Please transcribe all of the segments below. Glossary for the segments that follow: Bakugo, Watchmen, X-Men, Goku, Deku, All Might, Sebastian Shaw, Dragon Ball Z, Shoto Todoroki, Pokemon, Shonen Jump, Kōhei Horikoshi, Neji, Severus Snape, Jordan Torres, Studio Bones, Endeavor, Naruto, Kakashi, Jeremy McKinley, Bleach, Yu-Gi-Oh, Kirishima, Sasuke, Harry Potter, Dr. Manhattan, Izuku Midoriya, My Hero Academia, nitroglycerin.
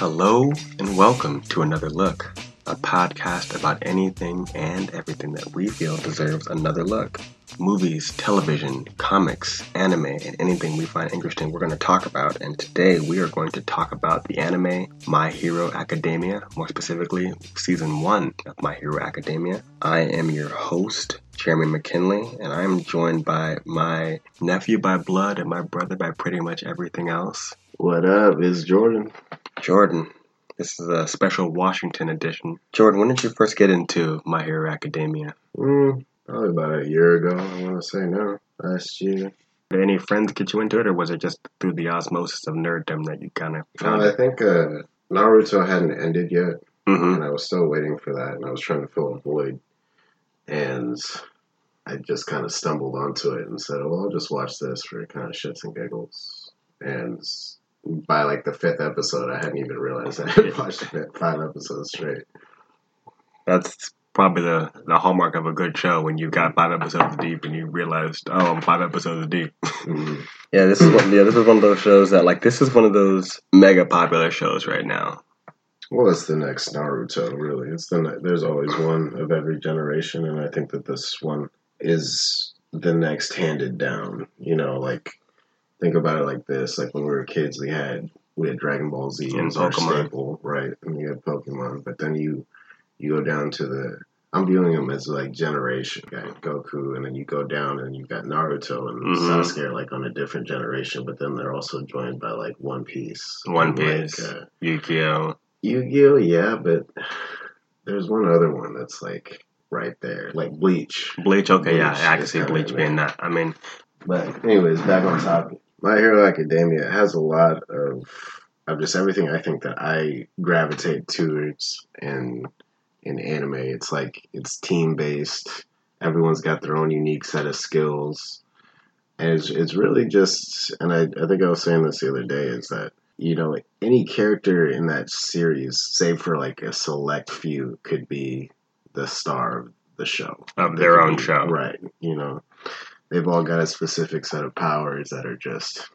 Hello and welcome to Another Look, a podcast about anything and everything that we feel deserves another look. Movies, television, comics, anime, and anything we find interesting we're going to talk about. And today we are going to talk about the anime My Hero Academia, more specifically Season 1 of My Hero Academia. I am your host, Jeremy McKinley, and I'm joined by my nephew by blood and my brother by pretty much everything else. What up? It's Jordan. Jordan, this is a special Washington edition. Jordan, when did you first get into My Hero Academia? Probably about a year ago, I want to say now. Last year. Did any friends get you into it, or was it just through the osmosis of nerddom that you kind of found it? I think Naruto hadn't ended yet, and I was still waiting for that, and I was trying to fill a void. And I just kind of stumbled onto it and said, well, I'll just watch this for kind of shits and giggles. And by like the fifth episode, I hadn't even realized I had watched it 5 episodes straight. That's probably the hallmark of a good show, when you've got 5 episodes deep and you realized, oh, I'm 5 episodes deep. Yeah, this is one of those shows that, like, this is one of those mega popular shows right now. Well, it's the next Naruto, really. There's always one of every generation, and I think that this one is the next handed down. You know, like, think about it like this. Like, when we were kids, we had Dragon Ball Z and Pokemon, staple, right? And you had Pokemon. But then you go down to I'm viewing them as, like, generation. You got Goku, and then you go down, and you've got Naruto and Sasuke, like, on a different generation. But then they're also joined by, like, One Piece. Like, Yu-Gi-Oh, yeah, but there's one other one that's, like, right there. Like, Bleach. Bleach, I can see Bleach being that. I mean, but anyways, back on topic. My Hero Academia has a lot of just everything I think that I gravitate towards in anime. It's like, it's team-based. Everyone's got their own unique set of skills. And it's really just, and I think I was saying this the other day, is that, you know, like, any character in that series, save for, like, a select few, could be the star of the show. Of their own show. Right, you know. They've all got a specific set of powers that are just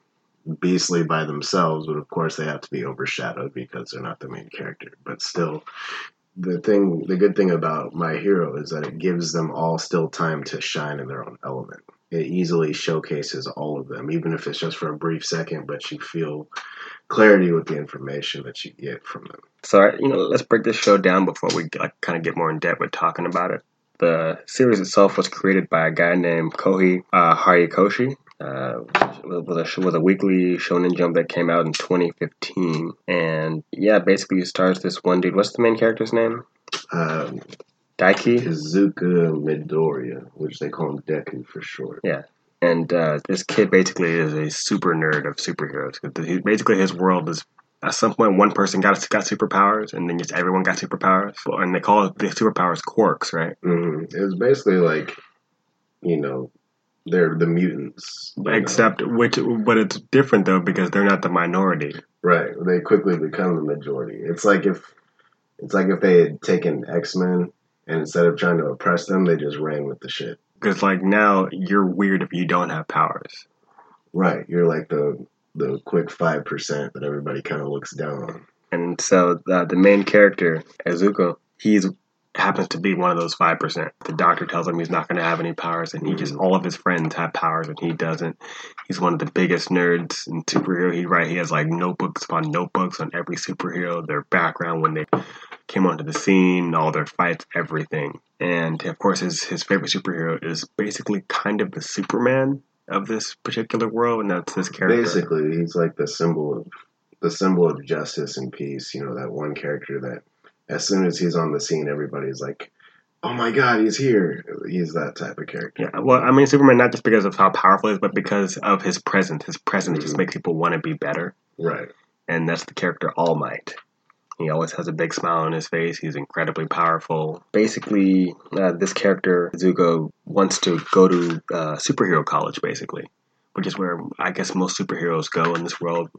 beastly by themselves, but of course they have to be overshadowed because they're not the main character. But still, the good thing about My Hero is that it gives them all still time to shine in their own element. It easily showcases all of them, even if it's just for a brief second, but you feel clarity with the information that you get from them. So, you know, let's break this show down before we kind of get more in depth with talking about it. The series itself was created by a guy named Kōhei Horikoshi. It was a weekly Shonen Jump that came out in 2015. And, yeah, basically it stars this one dude. What's the main character's name? Daiki? Izuku Midoriya, which they call him Deku for short. Yeah. And this kid basically is a super nerd of superheroes. Basically his world is, at some point, one person got superpowers, and then just everyone got superpowers. And they call the superpowers quirks, right? Mm-hmm. It was basically like, you know, they're the mutants. But it's different, though, because they're not the minority. Right. They quickly become the majority. It's like if they had taken X-Men, and instead of trying to oppress them, they just ran with the shit. Because, like, now you're weird if you don't have powers. Right. You're like the quick 5% that everybody kind of looks down on. And so the main character, Izuku, happens to be one of those 5%. The doctor tells him he's not going to have any powers, and all of his friends have powers, and he doesn't. He's one of the biggest nerds in superhero. He has, like, notebooks on every superhero, their background when they came onto the scene, all their fights, everything. And, of course, his favorite superhero is basically kind of the Superman of this particular world, and that's his character. Basically, he's like the symbol of justice and peace. You know, that one character that, as soon as he's on the scene, everybody's like, "Oh my God, he's here!" He's that type of character. Yeah, well, I mean, Superman, not just because of how powerful he is, but because of his presence. His presence just makes people want to be better. Right. And that's the character All Might. He always has a big smile on his face. He's incredibly powerful. Basically, this character, Izuku, wants to go to superhero college, basically, which is where I guess most superheroes go in this world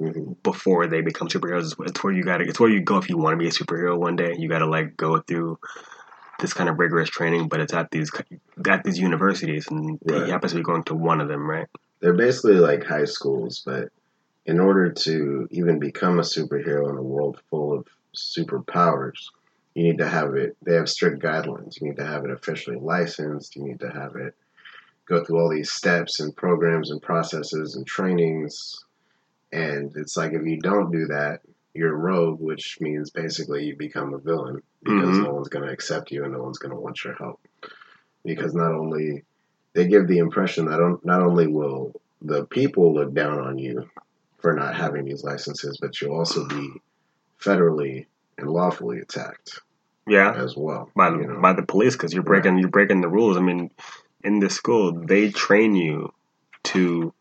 before they become superheroes. It's where you go if you want to be a superhero one day. You got to, like, go through this kind of rigorous training, but it's at these universities, and he happens to be going to one of them, right? They're basically like high schools, but in order to even become a superhero in a world full of superpowers, you need to have it, they have strict guidelines. You need to have it officially licensed. You need to have it go through all these steps and programs and processes and trainings. And it's like, if you don't do that, you're rogue, which means basically you become a villain because no one's going to accept you and no one's going to want your help. Because not only, they give the impression that not only will the people look down on you for not having these licenses, but you'll also be federally and lawfully attacked. Yeah, as well by the police because you're breaking you're breaking the rules. I mean, in the school they train you to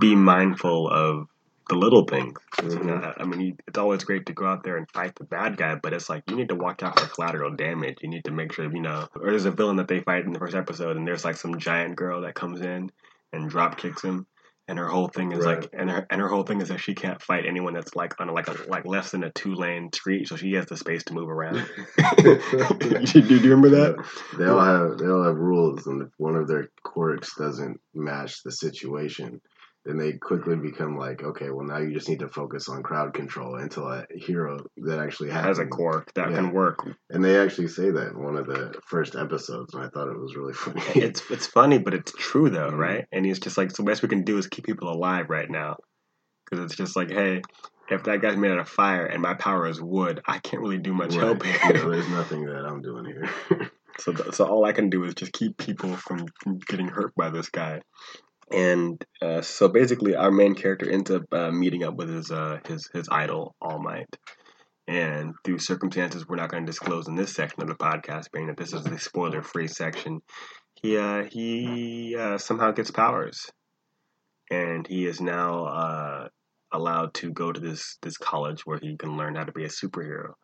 be mindful of the little things. You know, I mean, it's always great to go out there and fight the bad guy, but it's like you need to watch out for collateral damage. You need to make sure, you know, or there's a villain that they fight in the first episode, and there's like some giant girl that comes in and drop kicks him, and her whole thing is like, and her whole thing is that she can't fight anyone that's like on like less than a 2-lane street, so she has the space to move around. Do you remember that? Yeah. They'll have rules, and if one of their quirks doesn't match the situation, and they quickly become like, okay, well, now you just need to focus on crowd control until a hero that actually has a quirk that can work. And they actually say that in one of the first episodes, and I thought it was really funny. It's funny, but it's true, though, right? And he's just like, so the best we can do is keep people alive right now. Because it's just like, hey, if that guy's made out of fire and my power is wood, I can't really do much help here. You know, there's nothing that I'm doing here. So all I can do is just keep people from getting hurt by this guy. And so basically our main character ends up meeting up with his idol, All Might. And through circumstances we're not going to disclose in this section of the podcast, being that this is the spoiler-free section, he somehow gets powers. And he is now allowed to go to this college where he can learn how to be a superhero.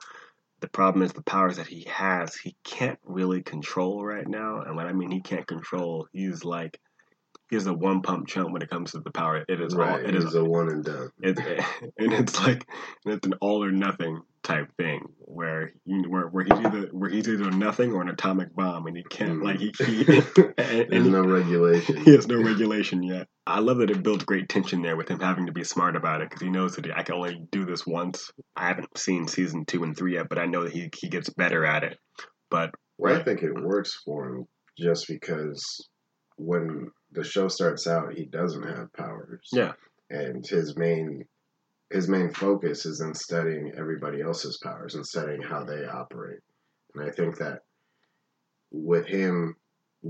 The problem is the powers that he has, he can't really control right now. And what I mean he can't control, he's a one-pump chump when it comes to the power. It is all. It is a one and done. It's an all or nothing type thing where he's either nothing or an atomic bomb, and he can't there's no regulation. He has no regulation yet. I love that it builds great tension there with him having to be smart about it because he knows that I can only do this once. I haven't seen season 2 and 3 yet, but I know that he gets better at it. But I think it works for him just because when the show starts out, he doesn't have powers. Yeah. And his main focus is in studying everybody else's powers and studying how they operate. And I think that with him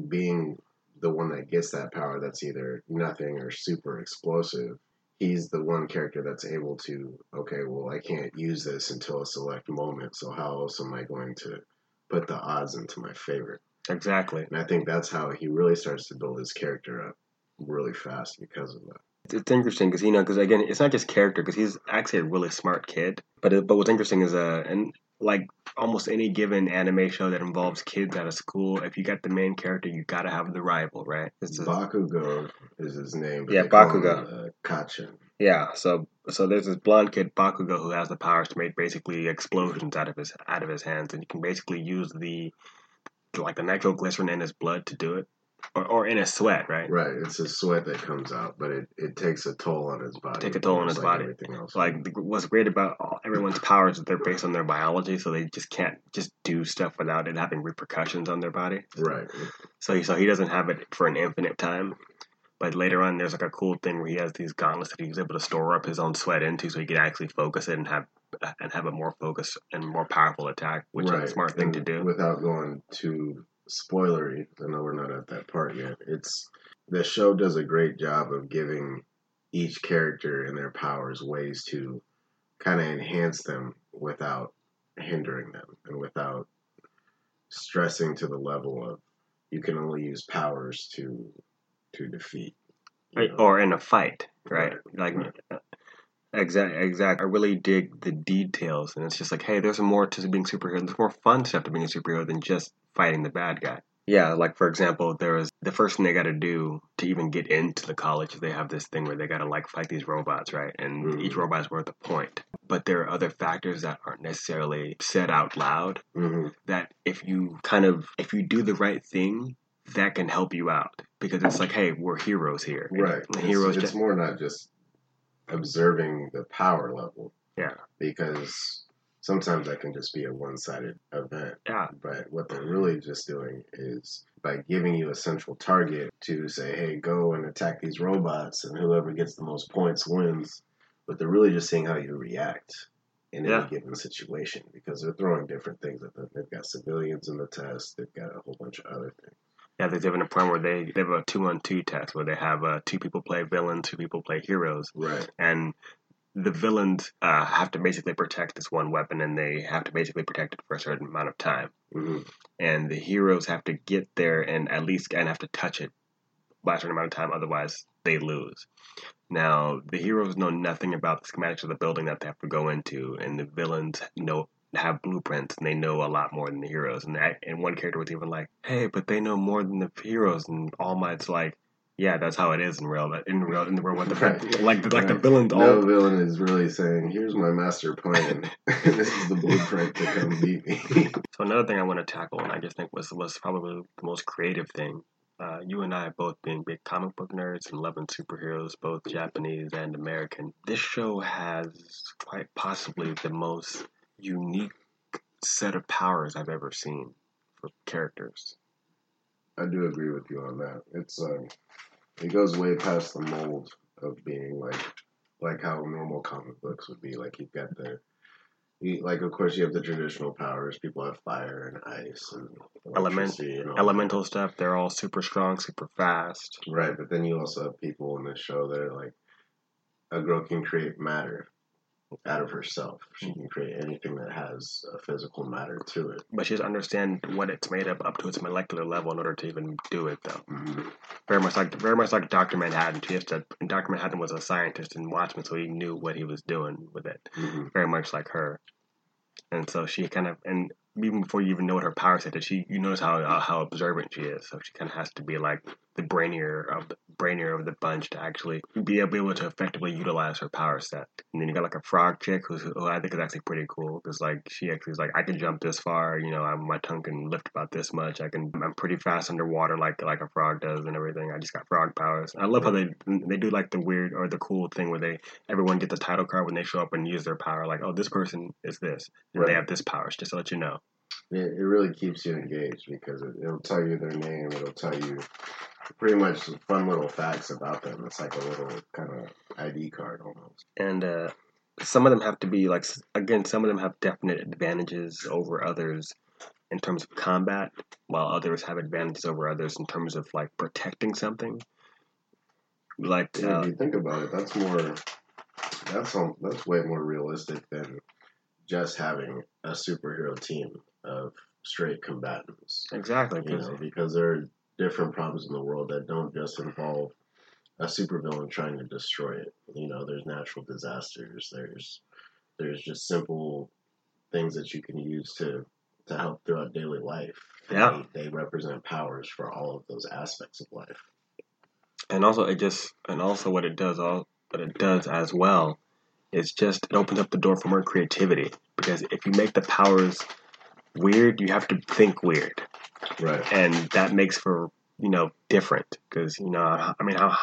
being the one that gets that power that's either nothing or super explosive, he's the one character that's able to, okay, well, I can't use this until a select moment, so how else am I going to put the odds into my favor? Exactly. And I think that's how he really starts to build his character up really fast because of that. It's interesting because, you know, because again, it's not just character because he's actually a really smart kid. But what's interesting is, and like almost any given anime show that involves kids out of school, if you got the main character, you got to have the rival, right? Bakugo is his name. But yeah, Bakugo. Kacha. Yeah, so there's this blonde kid, Bakugo, who has the powers to make basically explosions out of his hands. And you can basically use the nitroglycerin in his blood to do it, or in his sweat, right? Right, it's his sweat that comes out, but it takes a toll on his body. Everything else. What's great about everyone's powers is they're based on their biology, so they just can't just do stuff without it having repercussions on their body. Right. So he doesn't have it for an infinite time, but later on there's like a cool thing where he has these gauntlets that he's able to store up his own sweat into, so he can actually focus it and have a more focused and more powerful attack, which is a smart thing to do. Without going too spoilery, I know we're not at that part yet. The show does a great job of giving each character and their powers ways to kind of enhance them without hindering them and without stressing to the level of you can only use powers to defeat. Or in a fight, right? Exactly. I really dig the details, and it's just like, hey, there's more to being superhero. There's more fun stuff to being a superhero than just fighting the bad guy. Yeah, like, for example, there was the first thing they got to do to even get into the college. They have this thing where they got to, like, fight these robots, right? And each robot's worth a point. But there are other factors that aren't necessarily said out loud that if you do the right thing, that can help you out. Because it's like, hey, we're heroes here. Right. It's more not just observing the power level. Yeah. Because sometimes that can just be a one-sided event. Yeah. But what they're really just doing is by giving you a central target to say, hey, go and attack these robots, and whoever gets the most points wins. But they're really just seeing how you react in any given situation, because they're throwing different things at them. They've got civilians in the test. They've got a whole bunch of other things. Yeah, there's even a point where they have a 2-on-2 test where they have two people play villains, two people play heroes. Right. And the villains have to basically protect this one weapon, and they have to basically protect it for a certain amount of time. Mm-hmm. And the heroes have to get there and at least and have to touch it by a certain amount of time, otherwise they lose. Now, the heroes know nothing about the schematics of the building that they have to go into, and the villains have blueprints, and they know a lot more than the heroes. And one character was even like, hey, but they know more than the heroes. And All Might's like, yeah, that's how it is in the real world. The villains. No villain is really saying, here's my master plan. This is the blueprint to come beat me. So another thing I want to tackle, and I just think was probably the most creative thing, you and I both being big comic book nerds and loving superheroes, both Japanese and American, this show has quite possibly the most unique set of powers I've ever seen for characters. I do agree with you on that. It's it goes way past the mold of being like how normal comic books would be. Like you've got of course you have the traditional powers. People have fire and ice and electricity and all elemental stuff. They're all super strong, super fast. Right, but then you also have people in this show that are like, a girl can create matter out of herself. She can create anything that has a physical matter to it. But she doesn't understand what it's made of up to its molecular level in order to even do it, though. Mm-hmm. Very much like Dr. Manhattan. Dr. Manhattan was a scientist in Watchmen, so he knew what he was doing with it. Mm-hmm. Very much like her. And so she kind of, and even before you even know what her power set is, you notice how observant she is. So she kind of has to be like the brainier of the bunch to actually be able to effectively utilize her power set. And then you got like a frog chick who I think is actually pretty cool, because like she actually is like, I can jump this far, my tongue can lift about this much. I'm pretty fast underwater like a frog does and everything. I just got frog powers. I love how they do like the weird or the cool thing where everyone gets the title card when they show up and use their power. Like, oh, this person is this, and they have this power, just to let you know. It really keeps you engaged because it'll tell you their name. It'll tell you pretty much fun little facts about them. It's like a little kind of ID card almost. And some of them have to be like, again, some of them have definite advantages over others in terms of combat, while others have advantages over others in terms of like protecting something. Like, if you think about it, that's way more realistic than just having a superhero team of straight combatants. Exactly. Because there are different problems in the world that don't just involve a supervillain trying to destroy it. There's natural disasters. There's just simple things that you can use to help throughout daily life. Yeah. They represent powers for all of those aspects of life. And also what it does as well is just it opens up the door for more creativity, because if you make the powers weird, you have to think weird. Right. And that makes for, different. Because, how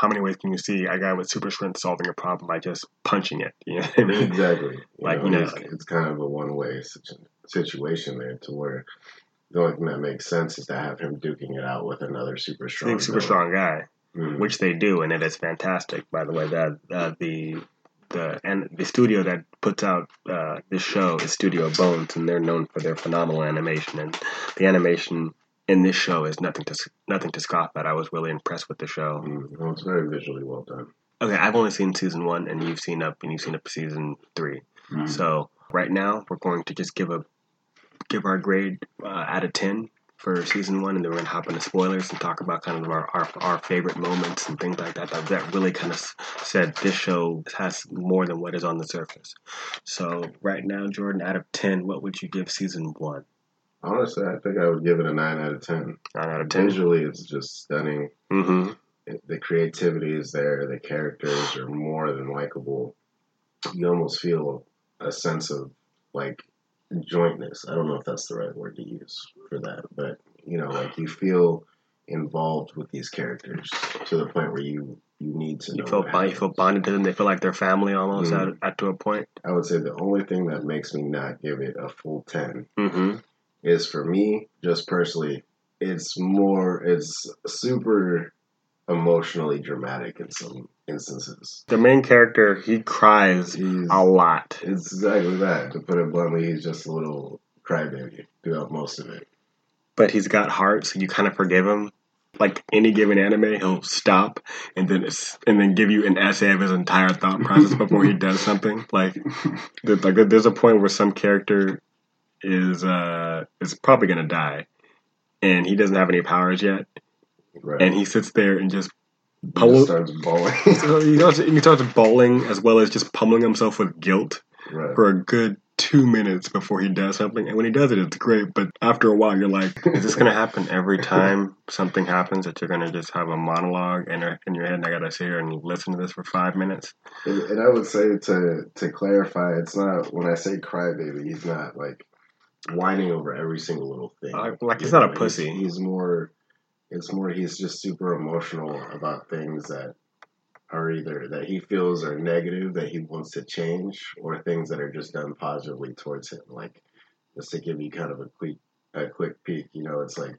many ways can you see a guy with super strength solving a problem by just punching it? You know what I mean? Exactly. It's kind of a one-way situation there, to where the only thing that makes sense is to have him duking it out with another super strong guy, mm-hmm. which they do, and it is fantastic. By the way, that the studio that puts out this show is Studio Bones, and they're known for their phenomenal animation. And the animation in this show is nothing to scoff at. I was really impressed with the show. Well, it's very visually well done. Okay, I've only seen season 1, and you've seen up season 3. Mm-hmm. So right now we're going to just give our grade out of 10 for season 1, and then we're going to hop into spoilers and talk about kind of our favorite moments and things like that. That really kind of said this show has more than what is on the surface. So right now, Jordan, out of 10, what would you give season 1? Honestly, I think I would give it a 9 out of 10. 9 out of 10? Visually, it's just stunning. Mm-hmm. The creativity is there. The characters are more than likable. You almost feel a sense of, jointness. I don't know if that's the right word to use for that, but you feel involved with these characters to the point where you need to know. You feel bonded to them. They feel like they're family almost to a point. I would say the only thing that makes me not give it a full 10 is, for me, just personally, it's super emotionally dramatic in some instances. The main character, he cries a lot. It's exactly that. To put it bluntly, he's just a little crybaby throughout most of it. But he's got heart, so you kind of forgive him. Like any given anime, he'll stop and then give you an essay of his entire thought process before he does something. Like there's a point where some character is probably gonna die, and he doesn't have any powers yet, right. And he sits there and just starts bawling. He starts bawling as well as just pummeling himself with guilt for a good 2 minutes before he does something, and when he does it, it's great. But after a while, you're like, "Is this gonna happen every time something happens? That you're gonna just have a monologue in your head, and I gotta sit here and listen to this for 5 minutes?" And I would say to clarify, it's not when I say crybaby, he's not like whining over every single little thing. He's not a pussy. He's more. It's more. He's just super emotional about things that are either that he feels are negative that he wants to change, or things that are just done positively towards him. Like, just to give you kind of a quick peek, you know, it's like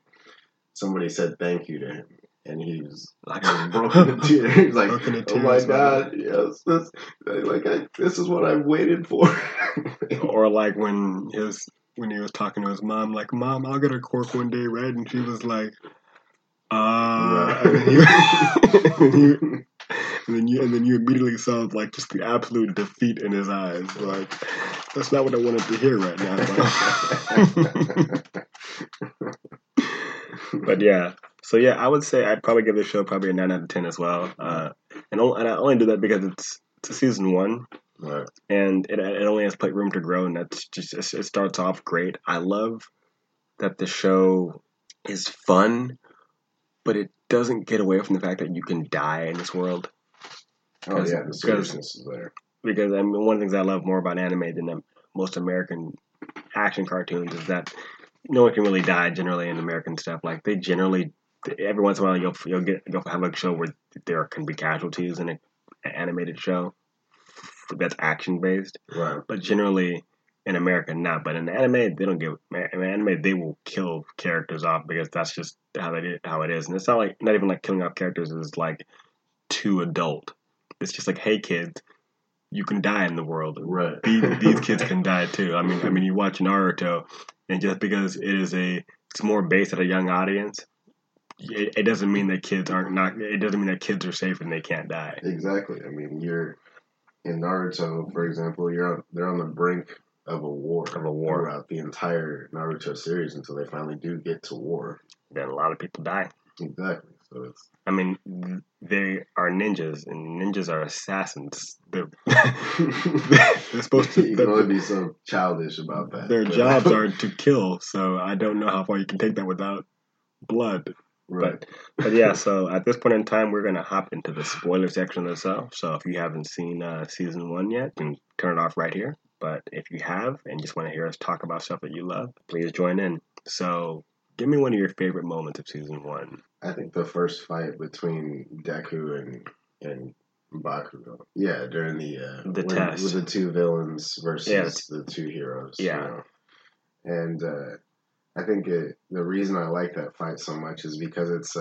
somebody said thank you to him, and he was like broken in tears. He's like, oh my God, yes, this is what I've waited for. Or like when he was talking to his mom, like, Mom, I'll get a cork one day, right? And she was like, And then you immediately saw like just the absolute defeat in his eyes. Like, that's not what I wanted to hear right now. But yeah, so yeah, I would say I'd probably give this show probably a 9 out of 10 as well. And I only do that because it's a season one, right. And it only has room to grow, and that's just it starts off great. I love that the show is fun, but it doesn't get away from the fact that you can die in this world. Oh yeah, the seriousness is there. Because I mean, one of the things I love more about anime than most American action cartoons is that no one can really die generally in American stuff. Like, they generally, every once in a while you'll have a show where there can be casualties in an animated show that's action based. Right. But generally in America, not. But in anime, they don't give. In anime, they will kill characters off because that's just how it is. And it's not even like killing off characters is like too adult. It's just like, hey kids, you can die in the world. Right. These kids can die too. I mean, you watch Naruto, and just because it's more based at a young audience, it doesn't mean that kids aren't not. It doesn't mean that kids are safe and they can't die. Exactly. I mean, you're in Naruto, for example. They're on the brink of a war throughout the entire Naruto series until they finally do get to war. Then a lot of people die. Exactly. So it's. I mean, they are ninjas, and ninjas are assassins. They're supposed to. You can only be so childish about that. Their jobs are to kill, so I don't know how far you can take that without blood. Right. But yeah, so at this point in time, we're going to hop into the spoiler section of the show. So if you haven't seen season one yet, you can turn it off right here. But if you have and just want to hear us talk about stuff that you love, please join in. So, give me one of your favorite moments of season one. I think the first fight between Deku and Bakugo. Yeah, during the test with the two villains versus the two heroes. Yeah, you know? And I think the reason I like that fight so much is because it's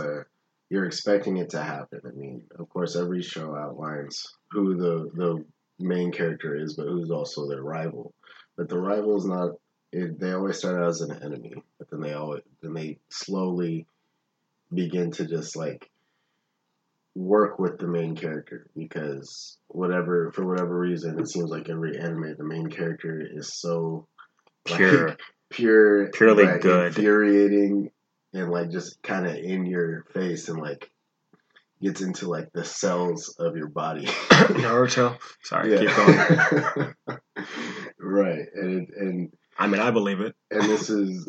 you're expecting it to happen. I mean, of course, every show outlines who the main character is, but who's also their rival. But the rival is not. They always start out as an enemy, but then they slowly begin to just like work with the main character, because for whatever reason, it seems like every anime the main character is so purely like, good, infuriating, and like just kind of in your face and like. Gets into like the cells of your body. Naruto. Sorry, keep going. Right, and I mean, I believe it. And this is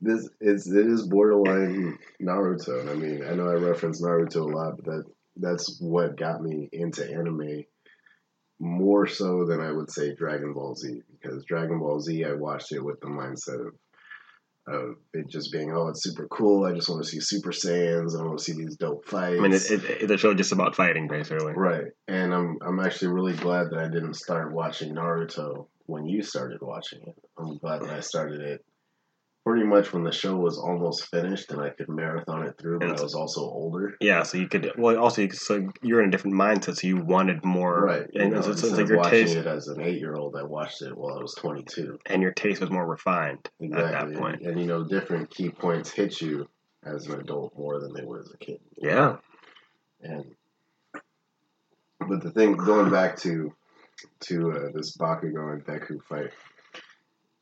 it is borderline Naruto. I mean, I know I reference Naruto a lot, but that's what got me into anime more so than I would say Dragon Ball Z, because Dragon Ball Z I watched it with the mindset of of it just being, oh, it's super cool. I just want to see Super Saiyans. I want to see these dope fights. I mean, the show just about fighting, basically. Right. And I'm actually really glad that I didn't start watching Naruto when you started watching it. I'm glad that I started it pretty much when the show was almost finished and I could marathon it through, but I was also older. Yeah, so you could... Well, also, so you're in a different mindset, so you wanted more... Right. And so it's like your taste... It as an 8-year-old, I watched it while I was 22. And your taste was more refined at that point. And, you know, different key points hit you as an adult more than they would as a kid. Yeah. And... But the thing, going back to this Bakugo and Deku fight,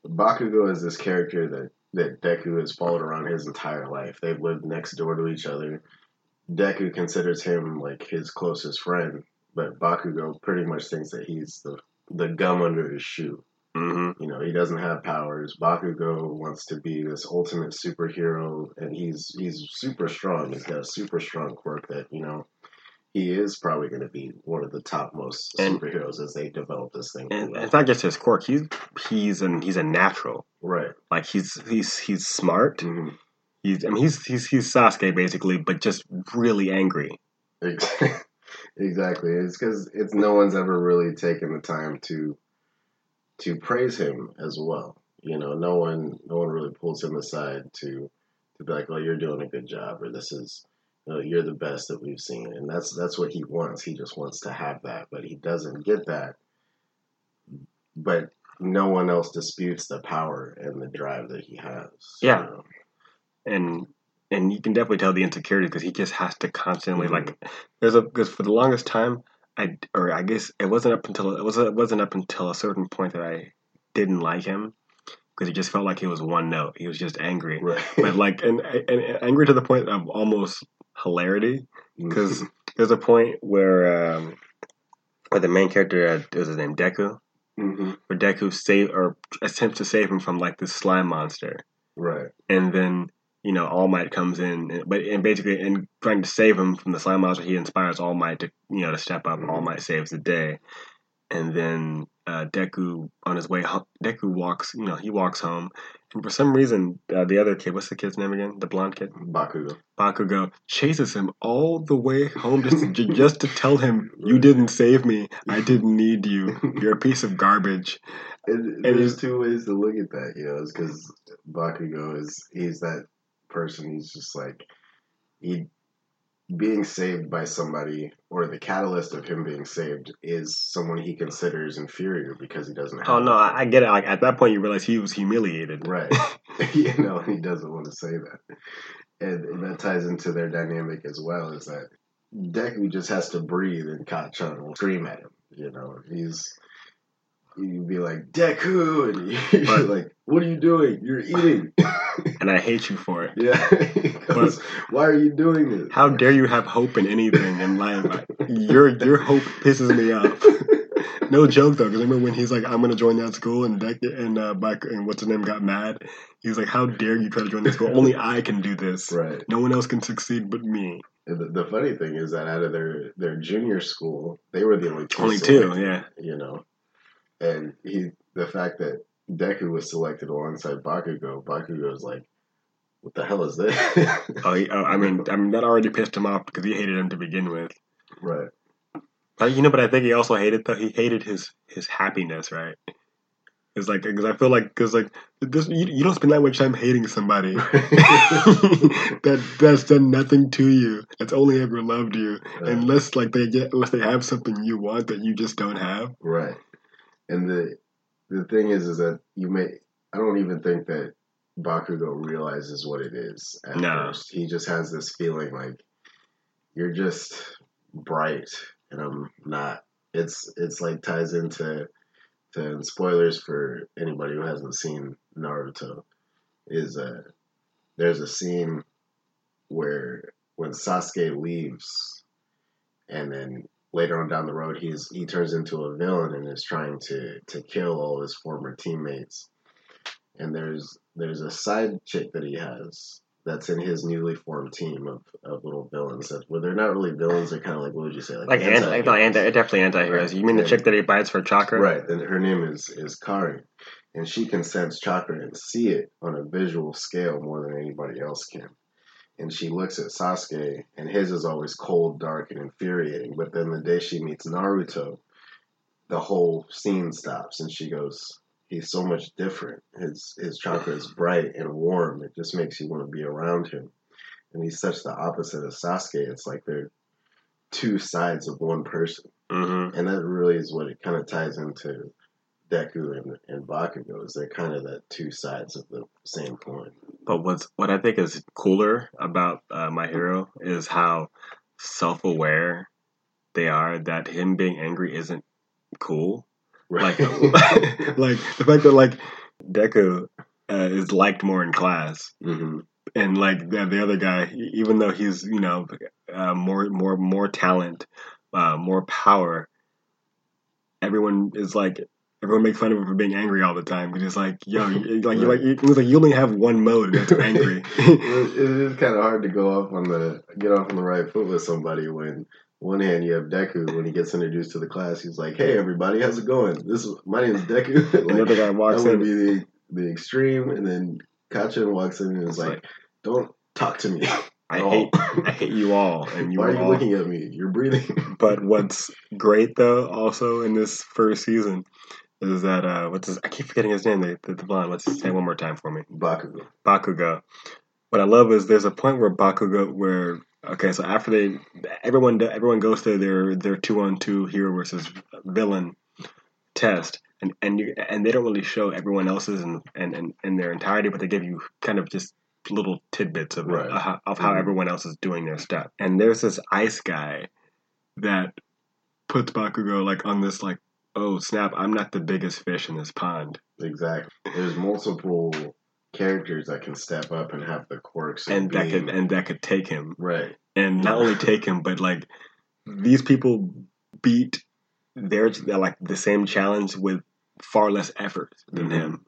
Bakugo is this character that Deku has followed around his entire life. They've lived next door to each other. Deku considers him like his closest friend, but Bakugo pretty much thinks that he's the gum under his shoe. Mm-hmm. You know, he doesn't have powers. Bakugo wants to be this ultimate superhero, and he's super strong. He's got a super strong quirk that, you know, he is probably going to be one of the top most superheroes as they develop this thing. And it's not just his quirk; he's a natural, right? Like he's smart. Mm-hmm. He's Sasuke basically, but just really angry. Exactly. It's because no one's ever really taken the time to praise him as well. You know, no one really pulls him aside to be like, "Oh, you're doing a good job," or "This is." You're the best that we've seen, and that's what he wants. He just wants to have that, but he doesn't get that. But no one else disputes the power and the drive that he has. Yeah, so. And you can definitely tell the insecurity because he just has to constantly because for the longest time I guess it wasn't up until a certain point that I didn't like him. Because he just felt like he was one note. He was just angry, right. But and angry to the point of almost hilarity. Because there's a point where the main character is his name Deku, mm-hmm. where Deku attempts to save him from like this slime monster, right? And then you know All Might comes in, and basically trying to save him from the slime monster, he inspires All Might to to step up. Mm-hmm. All Might saves the day, and then. Deku on his way home. Deku walks, he walks home. And for some reason, the other kid, what's the kid's name again? The blonde kid? Bakugo chases him all the way home just to tell him, you didn't save me. I didn't need you. You're a piece of garbage. And there's two ways to look at that, it's because Bakugo he's that person. He's just like, being saved by somebody, or the catalyst of him being saved, is someone he considers inferior because he doesn't have... Oh, no, I get it. Like, at that point, you realize he was humiliated. Right. He doesn't want to say that. And that ties into their dynamic as well, is that Deku just has to breathe, and Ka-chan will scream at him. You'd be like, Deku! And you're like, what are you doing? You're eating. And I hate you for it. Yeah. But why are you doing this? How dare you have hope in anything in life? Your hope pisses me off. No joke, though, because remember when he's like, I'm going to join that school, and what's-his-name got mad? He's like, how dare you try to join this school? Only I can do this. Right. No one else can succeed but me. And the funny thing is that out of their junior school, they were the only two. And the fact that Deku was selected alongside Bakugo, Bakugo's like, what the hell is this? I mean, that already pissed him off because he hated him to begin with. Right. But I think he also hated his happiness, right? It's like, because I feel like, you don't spend that much time hating somebody that's done nothing to you, that's only ever loved you, right. unless they have something you want that you just don't have. Right. And the thing is that I don't even think that Bakugo realizes what it is at first. He just has this feeling like, you're just bright, and I'm not. It's like ties into spoilers for anybody who hasn't seen Naruto, there's a scene where when Sasuke leaves, and then later on down the road, he turns into a villain and is trying to kill all his former teammates. And there's a side chick that he has that's in his newly formed team of little villains. They're not really villains. They're kind of like, what would you say? Like anti-heroes. Definitely anti-heroes. Right. You mean the chick that he buys for chakra? Right. And her name is Kari. and she can sense chakra and see it on a visual scale more than anybody else can. And she looks at Sasuke, and his is always cold, dark, and infuriating. But then the day she meets Naruto, the whole scene stops, and she goes, he's so much different. His chakra is bright and warm. It just makes you want to be around him. And he's such the opposite of Sasuke. It's like they're two sides of one person. Mm-hmm. And that really is what it kind of ties into Deku and Bakugo, is they're kind of the two sides of the same coin. But what I think is cooler about My Hero is how self-aware they are, that him being angry isn't cool. Right. Like the fact that like Deku is liked more in class. Mm-hmm. And like the other guy, even though he's, you know, more talent, more power, everyone makes fun of him for being angry all the time. Because it's like, yo, you only have one mode, that's angry. It is kind of hard to get off on the right foot with somebody when, one hand, you have Deku. When he gets introduced to the class, he's like, "Hey, everybody, how's it going? My name is Deku." Like, another guy walks in. I want to be the extreme, and then Kachin walks in and is like, "Don't talk to me. I hate you all." And why are you looking at me? You're breathing. But what's great though, also in this first season, is that I keep forgetting his name. The blonde. Let's say one more time for me. Bakugo. What I love is there's a point where okay, so after everyone goes through their 2-on-2 hero versus villain test, and they don't really show everyone else's in their entirety, but they give you kind of just little tidbits of how everyone else is doing their stuff. And there's this ice guy that puts Bakugo like on this like, oh snap, I'm not the biggest fish in this pond. Exactly. There's multiple characters that can step up and have the quirks and that could take him, right? And not only take him, but like these people beat the same challenge with far less effort than him.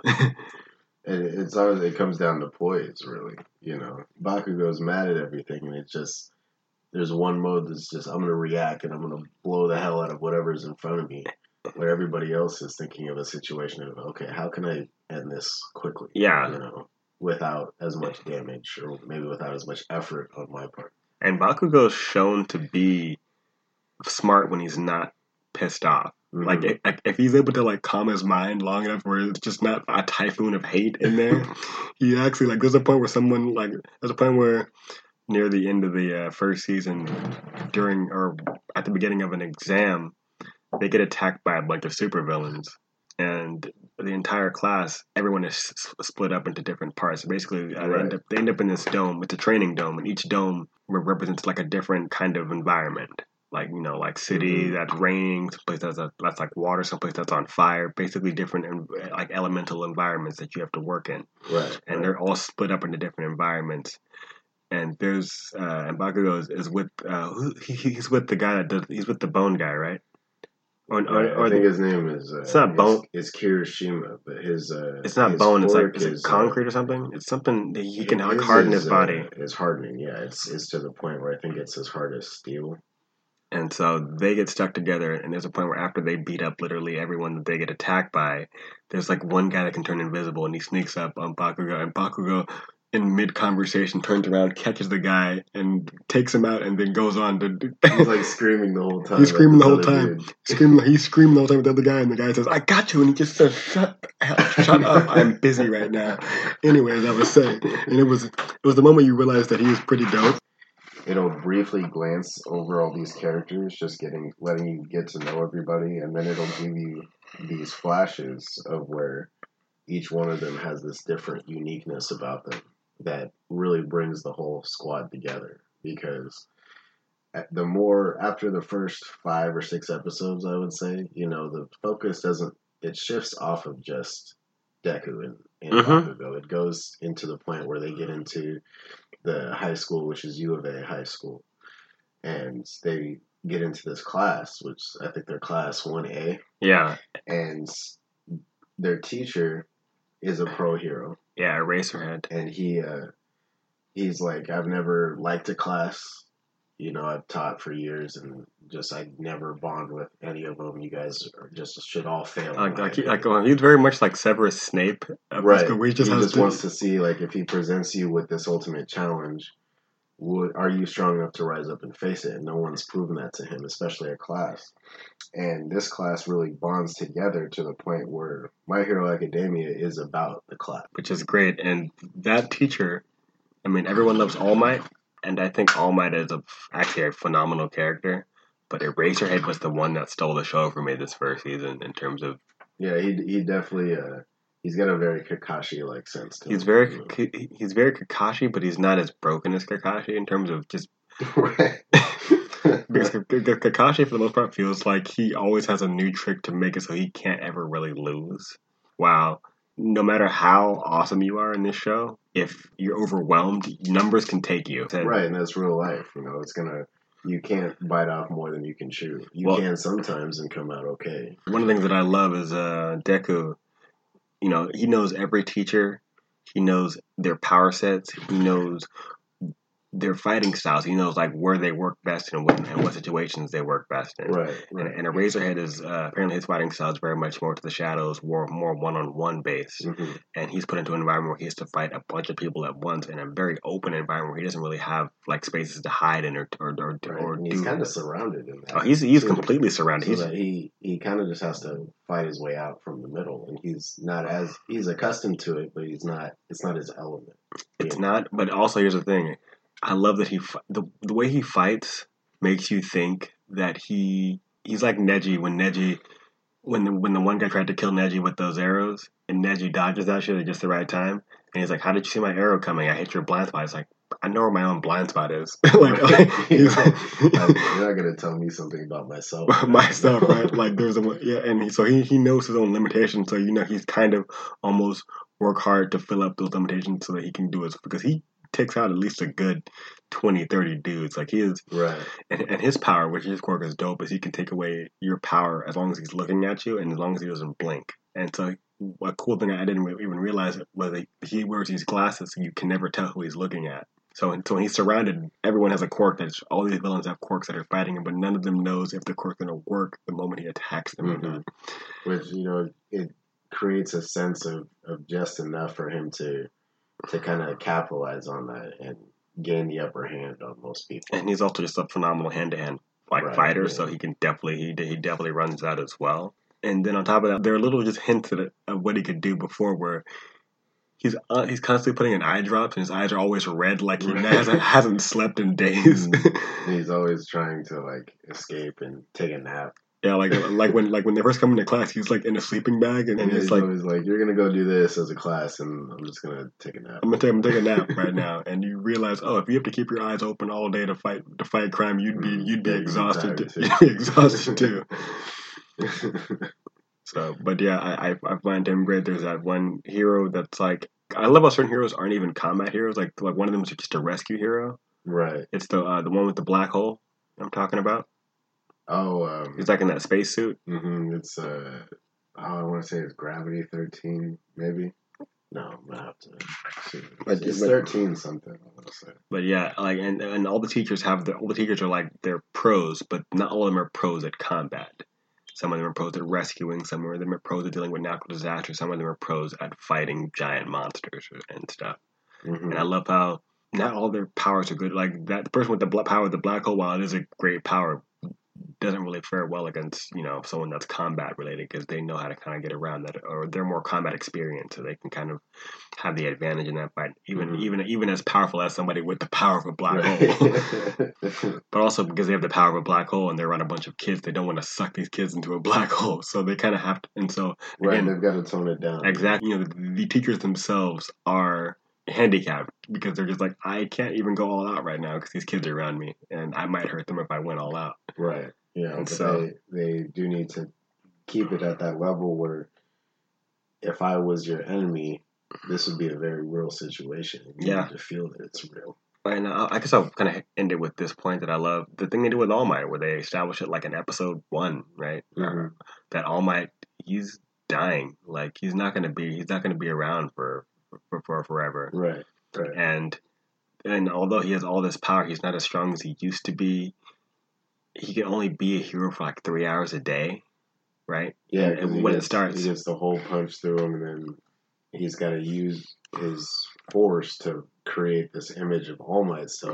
And it comes down to poise, really. You know, Bakugo's mad at everything, and it's just there's one mode that's just I'm gonna react and I'm gonna blow the hell out of whatever's in front of me. Where everybody else is thinking of a situation of, okay, how can I end this quickly? Yeah. You know, without as much damage or maybe without as much effort on my part. And Bakugo's shown to be smart when he's not pissed off. Mm-hmm. Like, if he's able to, like, calm his mind long enough where it's just not a typhoon of hate in there, he actually, like, there's a point where near the end of the first season at the beginning of an exam, they get attacked by a bunch of supervillains, and the entire class, everyone is split up into different parts. Basically, they end up in this dome. It's a training dome, and each dome represents like a different kind of environment. Like, you know, like city, mm-hmm. that's raining, someplace that's like water, someplace that's on fire. Basically, different like elemental environments that you have to work in. Right. And they're all split up into different environments. And there's and Bakugo is with he's with the guy he's with the bone guy, right? Or I think his name is... it's not Bone. It's Kirishima, but his... it's not Bone. It's like is it concrete or something? It's something that he can harden his body. It's hardening, yeah. It's to the point where I think it's as hard as steel. And so they get stuck together, and there's a point where after they beat up literally everyone that they get attacked by, there's like one guy that can turn invisible, and he sneaks up on Bakugo, and Bakugo... in mid-conversation, turns around, catches the guy, and takes him out, and then goes on to... He's, like, screaming the whole time. He's screaming the whole time with the other guy, and the guy says, I got you, and he just says, shut up, I'm busy right now. Anyways, I was saying, and it was the moment you realized that he was pretty dope. It'll briefly glance over all these characters, just letting you get to know everybody, and then it'll give you these flashes of where each one of them has this different uniqueness about them. That really brings the whole squad together, because after the first 5 or 6 episodes, I would say, you know, the focus shifts off of just Deku and mm-hmm. Bakugo. It goes into the point where they get into the high school, which is U of A High School. And they get into this class, which I think they're class 1A. Yeah. And their teacher is a pro hero. Yeah, Eraserhead. And he's like, I've never liked a class. you know, I've taught for years, and just I never bond with any of them. You guys are just should all fail. He's very much like Severus Snape. Right. He just wants to see, like, if he presents you with this ultimate challenge, are you strong enough to rise up and face it? And no one's proven that to him, especially a class. And this class really bonds together to the point where My Hero Academia is about the class. Which is great. And that teacher, I mean, everyone loves All Might. And I think All Might is actually a phenomenal character, but Eraserhead was the one that stole the show for me this first season in terms of... Yeah, he definitely, he's got a very Kakashi-like sense to him. He's very Kakashi, but he's not as broken as Kakashi in terms of just... Right. Because Kakashi, for the most part, feels like he always has a new trick to make it so he can't ever really lose. Wow. No matter how awesome you are in this show, if you're overwhelmed, numbers can take you. Right, and that's real life. You know, you can't bite off more than you can chew. You can sometimes and come out okay. One of the things that I love is Deku. You know, he knows every teacher. He knows their power sets. He knows their fighting styles. He knows, like, where they work best and what situations they work best in. Right. And Eraserhead is, apparently his fighting style is very much more to the shadows, more one-on-one based. Mm-hmm. And he's put into an environment where he has to fight a bunch of people at once in a very open environment where he doesn't really have, like, spaces to hide in or and he's kind of surrounded in that. Oh, he's completely surrounded. So he kind of just has to fight his way out from the middle, and he's accustomed to it, but it's not his element. It's not, but also here's the thing. I love that the way he fights makes you think that he's like Neji when the one guy tried to kill Neji with those arrows and Neji dodges that shit at just the right time and he's like, "How did you see my arrow coming? I hit your blind spot." It's like, I know where my own blind spot is. You're not gonna tell me something about myself. Myself, right? Like so he knows his own limitations. So he's kind of almost work hard to fill up those limitations so that he can do it because he takes out at least a good 20, 30 dudes. Like, he is... Right. And his power, which his quirk is dope, is he can take away your power as long as he's looking at you and as long as he doesn't blink. And so a cool thing I didn't even realize was that he wears these glasses so you can never tell who he's looking at. So when he's surrounded, everyone has a quirk. All these villains have quirks that are fighting him, but none of them knows if the quirk's going to work the moment he attacks them or not. Which, it creates a sense of just enough for him to kind of capitalize on that and gain the upper hand on most people. And he's also just a phenomenal hand-to-hand fighter, so he can definitely runs that as well. And then on top of that, there are little just hints of what he could do before where he's constantly putting in eye drops, and his eyes are always red, like he hasn't slept in days. He's always trying to, like, escape and take a nap. Yeah, like when they first come into class, he's like in a sleeping bag, and he's like, always like, "You're gonna go do this as a class, and I'm just gonna take a nap. I'm gonna take a nap right now." And you realize, oh, if you have to keep your eyes open all day to fight crime, you'd be exhausted. You'd be exhausted too. So, but yeah, I find him great. There's that one hero that's like, I love how certain heroes aren't even combat heroes. Like one of them is just a rescue hero. Right. It's the one with the black hole I'm talking about. Oh, he's like in that space suit. Mm-hmm. It's I want to say it's Gravity 13, maybe. No, I'm gonna have to see. It's 13 something. I want to say. But yeah, like and all the teachers are like they're pros, but not all of them are pros at combat. Some of them are pros at rescuing. Some of them are pros at dealing with natural disasters. Some of them are pros at fighting giant monsters and stuff. Mm-hmm. And I love how not all their powers are good. Like that the person with the power of the black hole, while it is a great power, doesn't really fare well against, someone that's combat related because they know how to kind of get around that, or they're more combat experienced, so they can kind of have the advantage in that fight, even as powerful as somebody with the power of a black hole. But also because they have the power of a black hole and they're around a bunch of kids, they don't want to suck these kids into a black hole, so they kind of have to, and so... Again, they've got to tone it down. Exactly. The teachers themselves are handicapped because they're just like, I can't even go all out right now because these kids are around me and I might hurt them if I went all out. Right. Yeah, and so they do need to keep it at that level where if I was your enemy, this would be a very real situation. You need to feel that it's real. And I guess I'll kind of end it with this point that I love. The thing they do with All Might, where they establish it like in episode 1, right? Mm-hmm. That All Might, he's dying. Like, he's not going to be around for forever. Right. And And although he has all this power, he's not as strong as he used to be. He can only be a hero for like 3 hours a day, right? Yeah, and when he gets the whole punch through him, and then he's got to use his force to create this image of All Might. So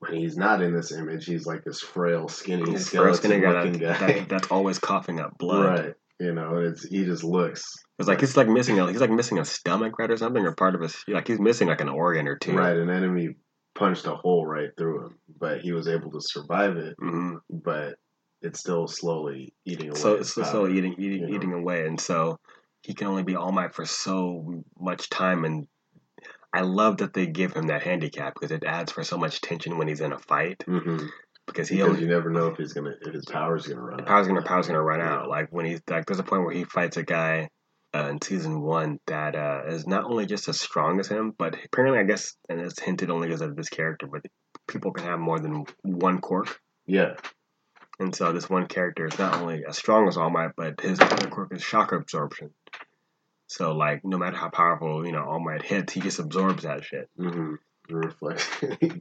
when he's not in this image, he's like this frail, skinny, skeleton-looking guy that's always coughing up blood. Right. You know, he just looks. It's like he's like missing a stomach, right, or something, or part of his he's missing like an organ or two. Right. An enemy punched a hole right through him, but he was able to survive it. Mm-hmm. But it's still slowly eating away. So it's still eating away, and so he can only be All Might for so much time. And I love that they give him that handicap because it adds for so much tension when he's in a fight. Mm-hmm. Because you never know if his power's gonna run out. Power's gonna run out. Like when he's like, there's a point where he fights a guy in season 1 that is not only just as strong as him, but apparently, I guess, and it's hinted only because of this character, but people can have more than one quirk. Yeah. And so this one character is not only as strong as All Might, but his other quirk is shock absorption. So like, no matter how powerful All Might hits, he just absorbs that shit. Mm-hmm. Reflects it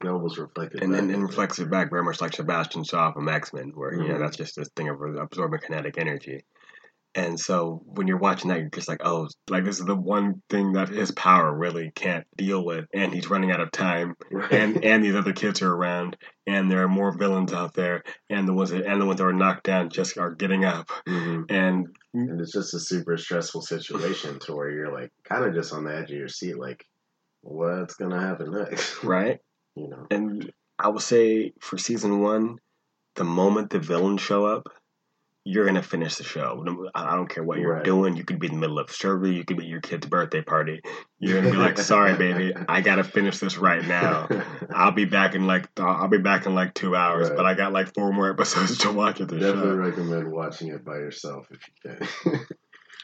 back, very much like Sebastian Shaw from X-Men, where that's just this thing of absorbing kinetic energy. And so when you're watching that, you're just like, oh, like this is the one thing that his power really can't deal with, and he's running out of time, right. and these other kids are around, and there are more villains out there, and the ones that are knocked down just are getting up, and it's just a super stressful situation to where you're like kind of just on the edge of your seat, like, what's gonna happen next, right? And I would say for season 1, the moment the villains show up, you're gonna finish the show. I don't care what you're doing. You could be in the middle of surgery. You could be at your kid's birthday party. You're gonna be like, "Sorry, baby, I gotta finish this right now. I'll be back in like 2 hours, but I got like 4 more episodes to watch of this show." Definitely recommend watching it by yourself if you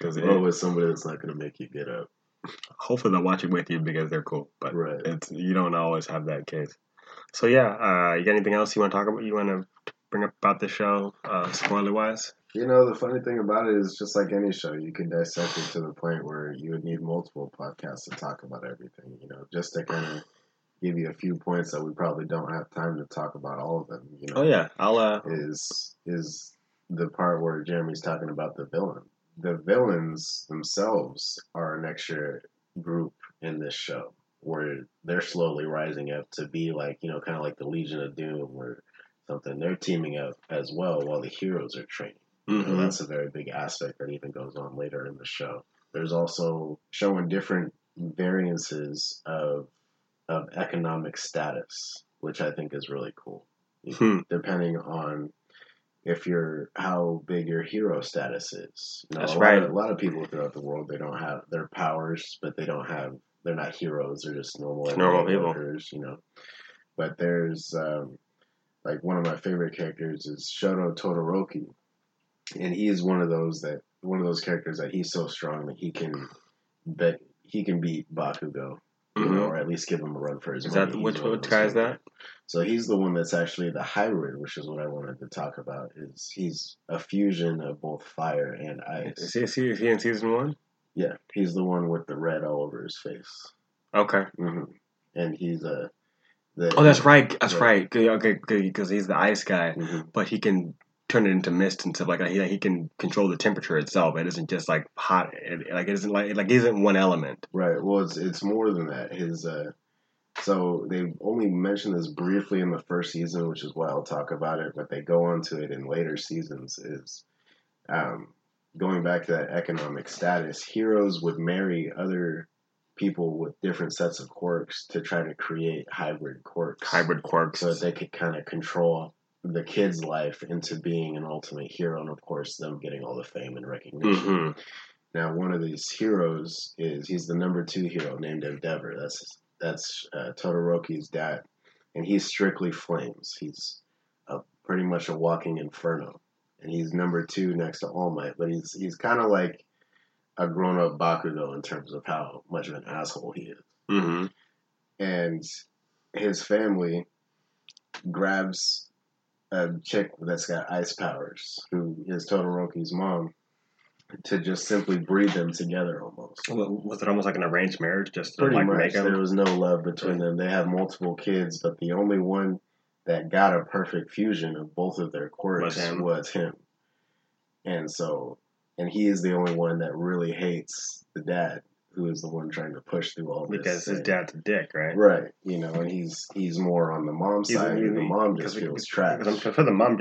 can, or with somebody that's not gonna make you get up. Hopefully they'll watch it with you because they're cool, but you don't always have that case. So you got anything else you want to talk about? You want to bring up about the show, spoiler wise? The funny thing about it is, just like any show, you can dissect it to the point where you would need multiple podcasts to talk about everything. Just to kind of give you a few points that we probably don't have time to talk about all of them. Is the part where Jeremy's talking about the villain. The villains themselves are an extra group in this show where they're slowly rising up to be like, kind of like the Legion of Doom or something. They're teaming up as well while the heroes are training. Mm-hmm. And that's a very big aspect that even goes on later in the show. There's also showing different variances of economic status, which I think is really cool. Depending on how big your hero status is. A lot of people throughout the world, they don't have their powers, but they're not heroes. They're just normal people, but there's like one of my favorite characters is Shoto Todoroki. And he is one of those characters that he's so strong that he can beat Bakugo. Or at least give him a run for his money. Which guy is that? So he's the one that's actually the hybrid, which is what I wanted to talk about. Is he's a fusion of both fire and ice. Is he in season 1? Yeah, he's the one with the red all over his face. Okay. Mm-hmm. And he's a... That's right. Okay, because he's the ice guy, but he can turn it into mist and stuff like that. He can control the temperature itself. It isn't just like hot. It isn't like he isn't one element. Right. Well, it's more than that. So they only mentioned this briefly in the first season, which is why I'll talk about it. But they go on to it in later seasons. Is going back to that economic status. Heroes would marry other people with different sets of quirks to try to create hybrid quirks. So that they could kind of control the kid's life into being an ultimate hero, and of course them getting all the fame and recognition. Mm-hmm. Now, one of these heroes he's the number 2 hero named Endeavor. That's Todoroki's dad, and he's strictly flames. He's pretty much a walking inferno, and he's number 2 next to All Might. But he's kind of like a grown up Bakugo in terms of how much of an asshole he is. Mm-hmm. And his family grabs a chick that's got ice powers, who is Todoroki's mom, to just simply breed them together almost. Was it almost like an arranged marriage? Just pretty like much. Make them? There was no love between them. They have multiple kids, but the only one that got a perfect fusion of both of their quirks was him. And so, and he is the only one that really hates the dad, who is the one trying to push through all this. Because his dad's a dick, right? Right. You know, and he's more on the mom's side, and the mom just feels trapped. For the mom,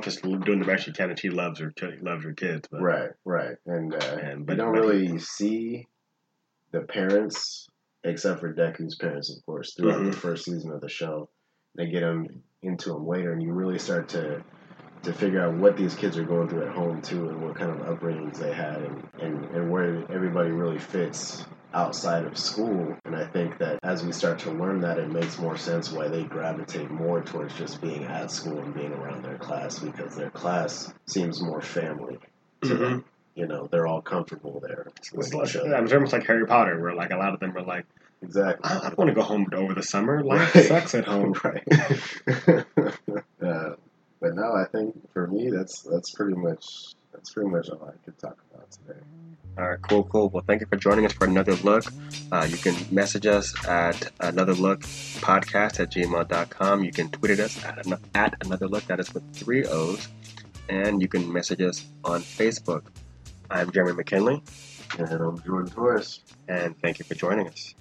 just doing the best she can, and she loves her kids. But. Right, right. And but you don't really see the parents, except for Deku's parents, of course, throughout the first season of the show. They get them into them later, and you really start to figure out what these kids are going through at home, too, and what kind of upbringings they had, and where everybody really fits outside of school. And I think that as we start to learn that, it makes more sense why they gravitate more towards just being at school and being around their class, because their class seems more family to them. You know, they're all comfortable there. It's almost like Harry Potter, where, like, a lot of them are like, exactly. I don't want to go home over the summer. Life sucks at home. Right. But no, I think for me that's pretty much all I could talk about today. All right, cool. Well, thank you for joining us for Another Look. You can message us at anotherlookpodcast@gmail.com. You can tweet at us at anotherlook. That is with 3 O's. And you can message us on Facebook. I'm Jeremy McKinley. And I'm Jordan Torres. And thank you for joining us.